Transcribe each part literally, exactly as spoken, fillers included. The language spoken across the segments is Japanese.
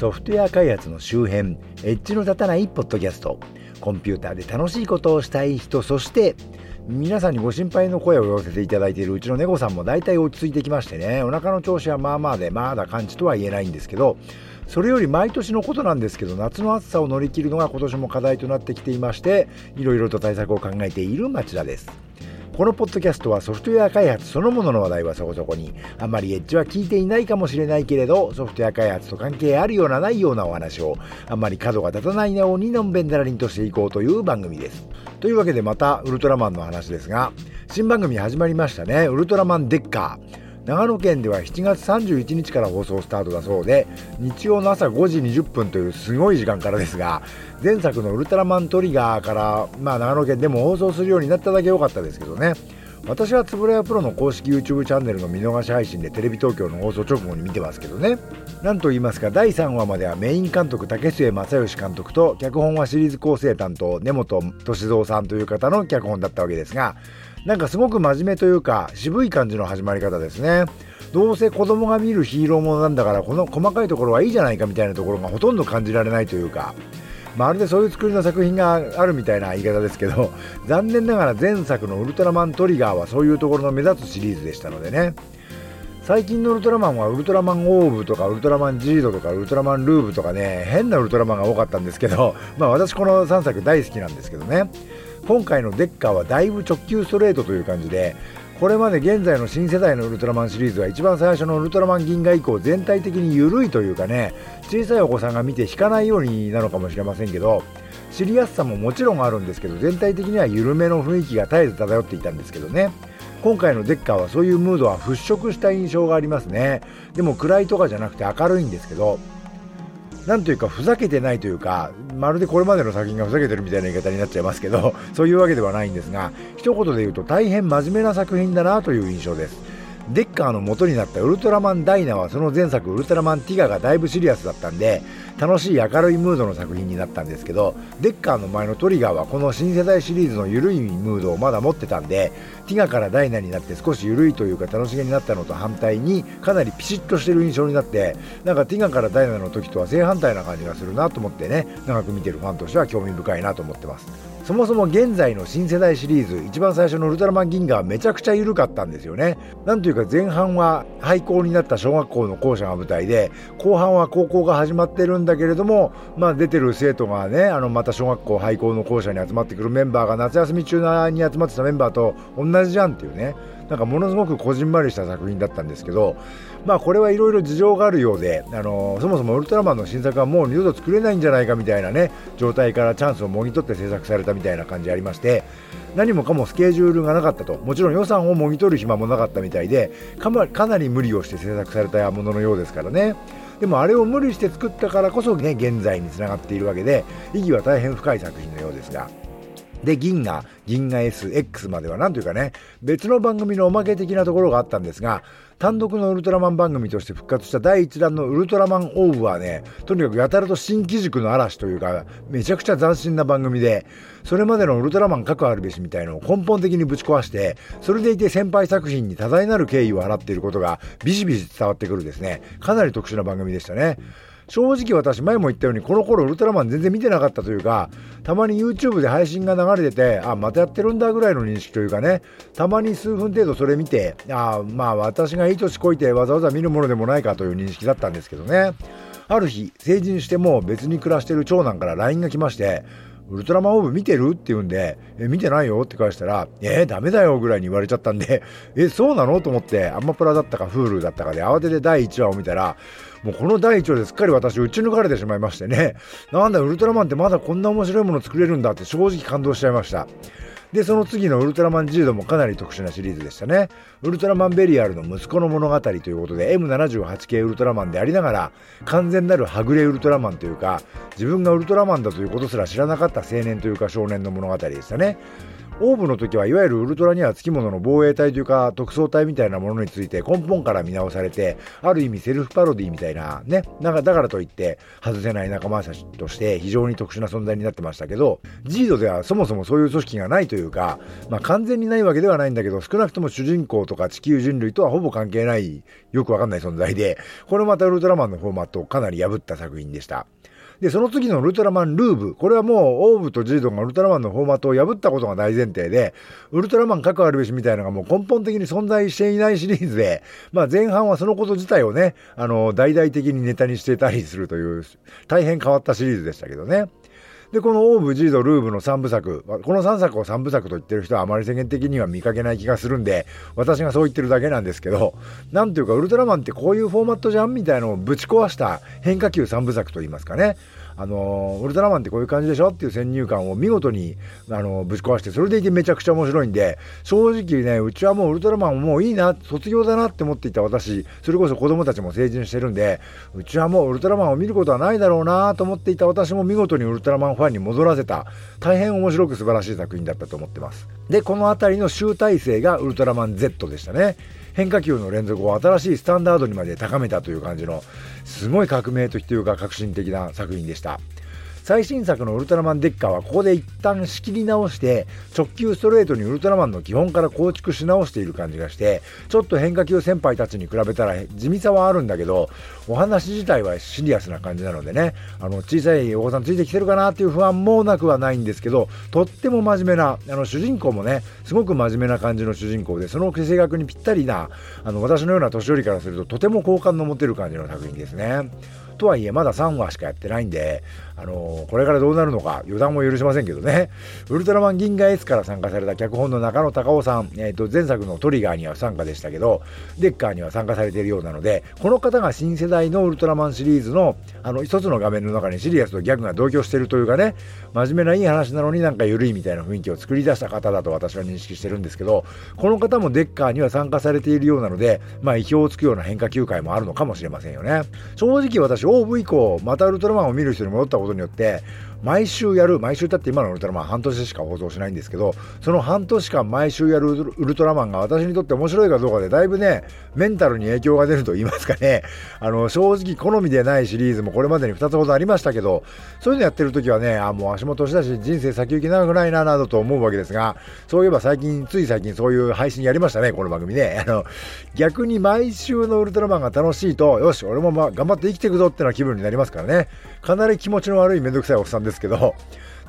ソフトウェア開発の周辺、エッジの立たないポッドキャスト、コンピューターで楽しいことをしたい人、そして皆さんにご心配の声を寄せていただいているうちの猫さんもだいたい落ち着いてきましてね、お腹の調子はまあまあで、まだ完治とは言えないんですけど、それより毎年のことなんですけど、夏の暑さを乗り切るのが今年も課題となってきていまして、いろいろと対策を考えている町田です。このポッドキャストはソフトウェア開発そのものの話題はそこそこに、あんまりエッジは聞いていないかもしれないけれど、ソフトウェア開発と関係あるようなないようなお話を、あんまり角が立たないようにのんべんだらりんとしていこうという番組です。というわけで、またウルトラマンの話ですが、新番組始まりましたね。ウルトラマンデッカー、長野県ではしちがつさんじゅういちにちから放送スタートだそうで、日曜の朝ごじにじゅっぷんというすごい時間からですが、前作のウルトラマントリガーから、まあ、長野県でも放送するようになっただけ良かったですけどね。私はつぶらやプロの公式 YouTube チャンネルの見逃し配信でテレビ東京の放送直後に見てますけどね。なんと言いますか、だいさんわまではメイン監督竹末正義監督と、脚本はシリーズ構成担当根本敏三さんという方の脚本だったわけですが、なんかすごく真面目というか渋い感じの始まり方ですね。どうせ子供が見るヒーローものなんだから、この細かいところはいいじゃないかみたいなところがほとんど感じられないというか、まるでそういう作りの作品があるみたいな言い方ですけど、残念ながら前作のウルトラマントリガーはそういうところの目立つシリーズでしたのでね。最近のウルトラマンはウルトラマンオーブとかウルトラマンジードとかウルトラマンルーブとかね、変なウルトラマンが多かったんですけど、まあ私このさんさく大好きなんですけどね。今回のデッカーはだいぶ直球ストレートという感じで、これまで現在の新世代のウルトラマンシリーズは一番最初のウルトラマン銀河以降、全体的に緩いというかね、小さいお子さんが見て引かないようになのかもしれませんけど、シリアスさももちろんあるんですけど、全体的には緩めの雰囲気が絶えず漂っていたんですけどね。今回のデッカーはそういうムードは払拭した印象がありますね。でも暗いとかじゃなくて明るいんですけど、なんというかふざけてないというか、まるでこれまでの作品がふざけてるみたいな言い方になっちゃいますけど、そういうわけではないんですが、一言で言うと大変真面目な作品だなという印象です。デッカーの元になったウルトラマンダイナはその前作ウルトラマンティガがだいぶシリアスだったんで、楽しい明るいムードの作品になったんですけど、デッカーの前のトリガーはこの新世代シリーズの緩いムードをまだ持ってたんで、ティガからダイナになって少し緩いというか楽しげになったのと反対に、かなりピシッとしてる印象になって、なんかティガからダイナの時とは正反対な感じがするなと思ってね、長く見てるファンとしては興味深いなと思ってます。そもそも現在の新世代シリーズ、一番最初のウルトラマン銀河はめちゃくちゃ緩かったんですよね。なんというか前半は廃校になった小学校の校舎が舞台で、後半は高校が始まってるんだけれども、まあ出てる生徒がね、あのまた小学校廃校の校舎に集まってくるメンバーが夏休み中に集まってたメンバーと同じじゃんっていうね、なんかものすごくこじんまりした作品だったんですけど、まあこれはいろいろ事情があるようで、あのそもそもウルトラマンの新作はもう二度と作れないんじゃないかみたいなね状態からチャンスをもぎ取って制作されたみたいな感じありまして、何もかもスケジュールがなかったと、もちろん予算をもぎ取る暇もなかったみたいで、かま、かなり無理をして制作されたもののようですからね。でもあれを無理して作ったからこそね、現在につながっているわけで、意義は大変深い作品のようですが、で銀河、銀河 エスエックス まではなんというかね、別の番組のおまけ的なところがあったんですが、単独のウルトラマン番組として復活しただいいちだんのウルトラマンオーブはね、とにかくやたらと新機軸の嵐というか、めちゃくちゃ斬新な番組で、それまでのウルトラマン各あるべしみたいのを根本的にぶち壊して、それでいて先輩作品に多大なる敬意を払っていることがビシビシ伝わってくるですね、かなり特殊な番組でしたね。正直私前も言ったように、この頃ウルトラマン全然見てなかったというか、たまに YouTube で配信が流れてて、あ、またやってるんだぐらいの認識というかね、たまに数分程度それ見て、あ、まあ私がいい年こいてわざわざ見るものでもないかという認識だったんですけどね。ある日成人してもう別に暮らしてる長男から ライン が来まして、ウルトラマンオーブ見てるって言うんで、え見てないよって返したら、えー、ダメだよぐらいに言われちゃったんで、えそうなのと思って、アマプラだったか Hulu だったかで慌ててだいいちわを見たら、もうこのだいいちわですっかり私打ち抜かれてしまいましてね、なんだウルトラマンってまだこんな面白いもの作れるんだって正直感動しちゃいました。でその次のウルトラマンジードもかなり特殊なシリーズでしたね。ウルトラマンベリアルの息子の物語ということで エムななじゅうはち 系ウルトラマンでありながら、完全なるはぐれウルトラマンというか、自分がウルトラマンだということすら知らなかった青年というか少年の物語でしたね。オーブの時はいわゆるウルトラにはつきものの防衛隊というか特捜隊みたいなものについて根本から見直されて、ある意味セルフパロディみたいなね、なんかだからといって外せない仲間たちとして非常に特殊な存在になってましたけど、ジードではそもそもそういう組織がないというか、まあ完全にないわけではないんだけど、少なくとも主人公とか地球人類とはほぼ関係ないよくわかんない存在で、これまたウルトラマンのフォーマットをかなり破った作品でした。で、その次のウルトラマンルーブ、これはもうオーブとジードがウルトラマンのフォーマットを破ったことが大前提で、ウルトラマンかくあるべしみたいなのがもう根本的に存在していないシリーズで、まあ前半はそのこと自体をね、あの大々的にネタにしてたりするという大変変わったシリーズでしたけどね。で、このオーブ、ジード、ルーブのさんぶさく、このさんさくをさんぶさくと言ってる人はあまり世間的には見かけない気がするんで、私がそう言ってるだけなんですけど、なんていうかウルトラマンってこういうフォーマットじゃんみたいなのをぶち壊した変化球さんぶさくと言いますかね、あのウルトラマンってこういう感じでしょっていう先入観を見事にあのぶち壊して、それでいてめちゃくちゃ面白いんで、正直ね、うちはもうウルトラマンもういいな、卒業だなって思っていた私、それこそ子供たちも成人してるんで、うちはもうウルトラマンを見ることはないだろうなと思っていた私も見事にウルトラマンファンに戻らせた、大変面白く素晴らしい作品だったと思ってます。で、この辺りの集大成がウルトラマン Z でしたね。変化球の連続を新しいスタンダードにまで高めたという感じの、すごい革命的というか革新的な作品でした。最新作のウルトラマンデッカーはここで一旦仕切り直して、直球ストレートにウルトラマンの基本から構築し直している感じがして、ちょっと変化球先輩たちに比べたら地味さはあるんだけど、お話自体はシリアスな感じなのでね、あの小さいお子さんついてきてるかなっていう不安もなくはないんですけど、とっても真面目な、あの主人公もねすごく真面目な感じの主人公で、その性格にぴったりな、あの私のような年寄りからするととても好感の持てる感じの作品ですね。とはいえまださんわしかやってないんで、あのー、これからどうなるのか予断も許しませんけどね。ウルトラマン銀河 S から参加された脚本の中野隆夫さん、えーと前作のトリガーには不参加でしたけど、デッカーには参加されているようなので、この方が新世代のウルトラマンシリーズのあの一つの画面の中にシリアスとギャグが同居しているというかね、真面目ないい話なのになんか緩いみたいな雰囲気を作り出した方だと私は認識してるんですけど、この方もデッカーには参加されているようなので、まあ意表をつくような変化球界もあるのかもしれませんよね。正直私オーブ以降またウルトラマンを見る人に戻ったことによって、毎週やる毎週だって今のウルトラマン半年しか放送しないんですけど、その半年間毎週やるウルトラマンが私にとって面白いかどうかでだいぶねメンタルに影響が出ると言いますかね、あの正直好みでないシリーズもこれまでにふたつほどありましたけど、そういうのやってる時はね、あもう足も年だし人生先行き長くないななどと思うわけですが、そういえば最近つい最近そういう配信やりましたね、この番組ね。あの逆に毎週のウルトラマンが楽しいと、よし俺もまあ頑張って生きていくぞってな気分になりますからね。かなり気持ちの悪いめんどくさいおっさんですけど、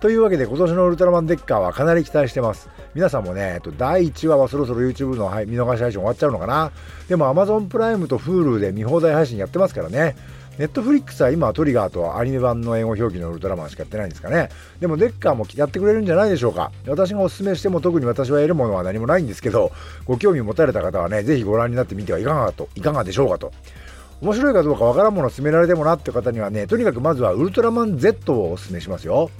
というわけで今年のウルトラマンデッカーはかなり期待してます。皆さんもね、えっと、だいいちわはそろそろ YouTube の見逃し配信終わっちゃうのかな。でも Amazon プライムと Hulu で見放題配信やってますからね。Netflix は今はトリガーとアニメ版の英語表記のウルトラマンしかやってないんですかね。でもデッカーもやってくれるんじゃないでしょうか。私がおすすめしても特に私は得るものは何もないんですけど、ご興味持たれた方はね、ぜひご覧になってみてはいかがと、いかがでしょうかと。面白いかどうかわからんものを勧められてもなって方にはね、とにかくまずはウルトラマン Z をお勧めしますよ。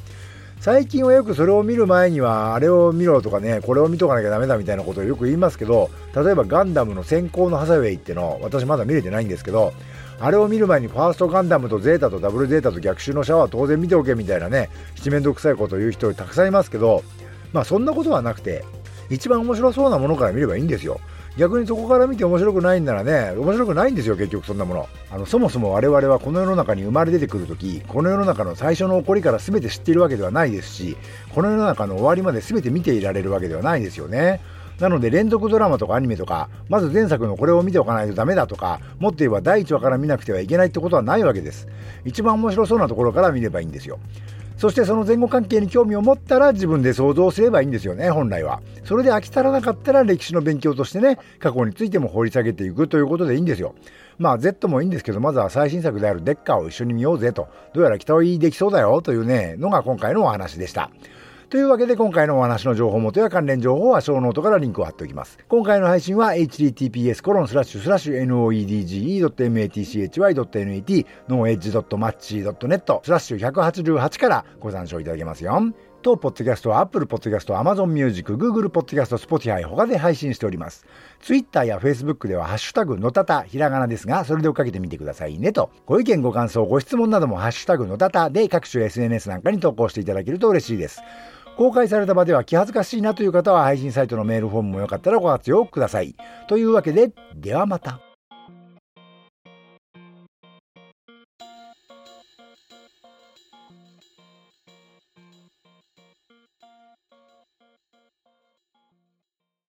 最近はよくそれを見る前にはあれを見ろとかね、これを見とかなきゃダメだみたいなことをよく言いますけど、例えばガンダムの閃光のハサウェイっての私まだ見れてないんですけど、あれを見る前にファーストガンダムとゼータとダブルゼータと逆襲のシャワー当然見ておけみたいなね、七面倒くさいことを言う人たくさんいますけど、まあそんなことはなくて、一番面白そうなものから見ればいいんですよ。逆にそこから見て面白くないんならね、面白くないんですよ結局そんなもの。あのそもそも我々はこの世の中に生まれ出てくるとき、この世の中の最初の起こりから全て知っているわけではないですし、この世の中の終わりまで全て見ていられるわけではないですよね。なので連続ドラマとかアニメとか、まず前作のこれを見ておかないとダメだとか、もっと言えばだいいちわから見なくてはいけないってことはないわけです。一番面白そうなところから見ればいいんですよ。そしてその前後関係に興味を持ったら自分で想像すればいいんですよね、本来は。それで飽き足らなかったら歴史の勉強としてね、過去についても掘り下げていくということでいいんですよ。まあ Z もいいんですけど、まずは最新作であるデッカーを一緒に見ようぜと、どうやら期待できそうだよというね、のが今回のお話でした。というわけで今回のお話の情報元や関連情報はショーノートからリンクを貼っておきます。今回の配信は エイチティーティーピーエスコロンスラッシュスラッシュノエッジドットエムエーティーシーエイチワイドットネット ノーエッジドットマッチドットネットスラッシュいちはちはちからご参照いただけますよ。当ポッドキャストは Apple Podcast、Amazon Music、Google Podcast、Spotify 他で配信しております。Twitter や Facebook ではハッシュタグのたた、ひらがなですが、それで追っかけてみてくださいねと。ご意見、ご感想、ご質問などもハッシュタグのたたで各種 エスエヌエス なんかに投稿していただけると嬉しいです。公開された場では気恥ずかしいなという方は配信サイトのメールフォームもよかったらご活用ください。というわけで、ではまた。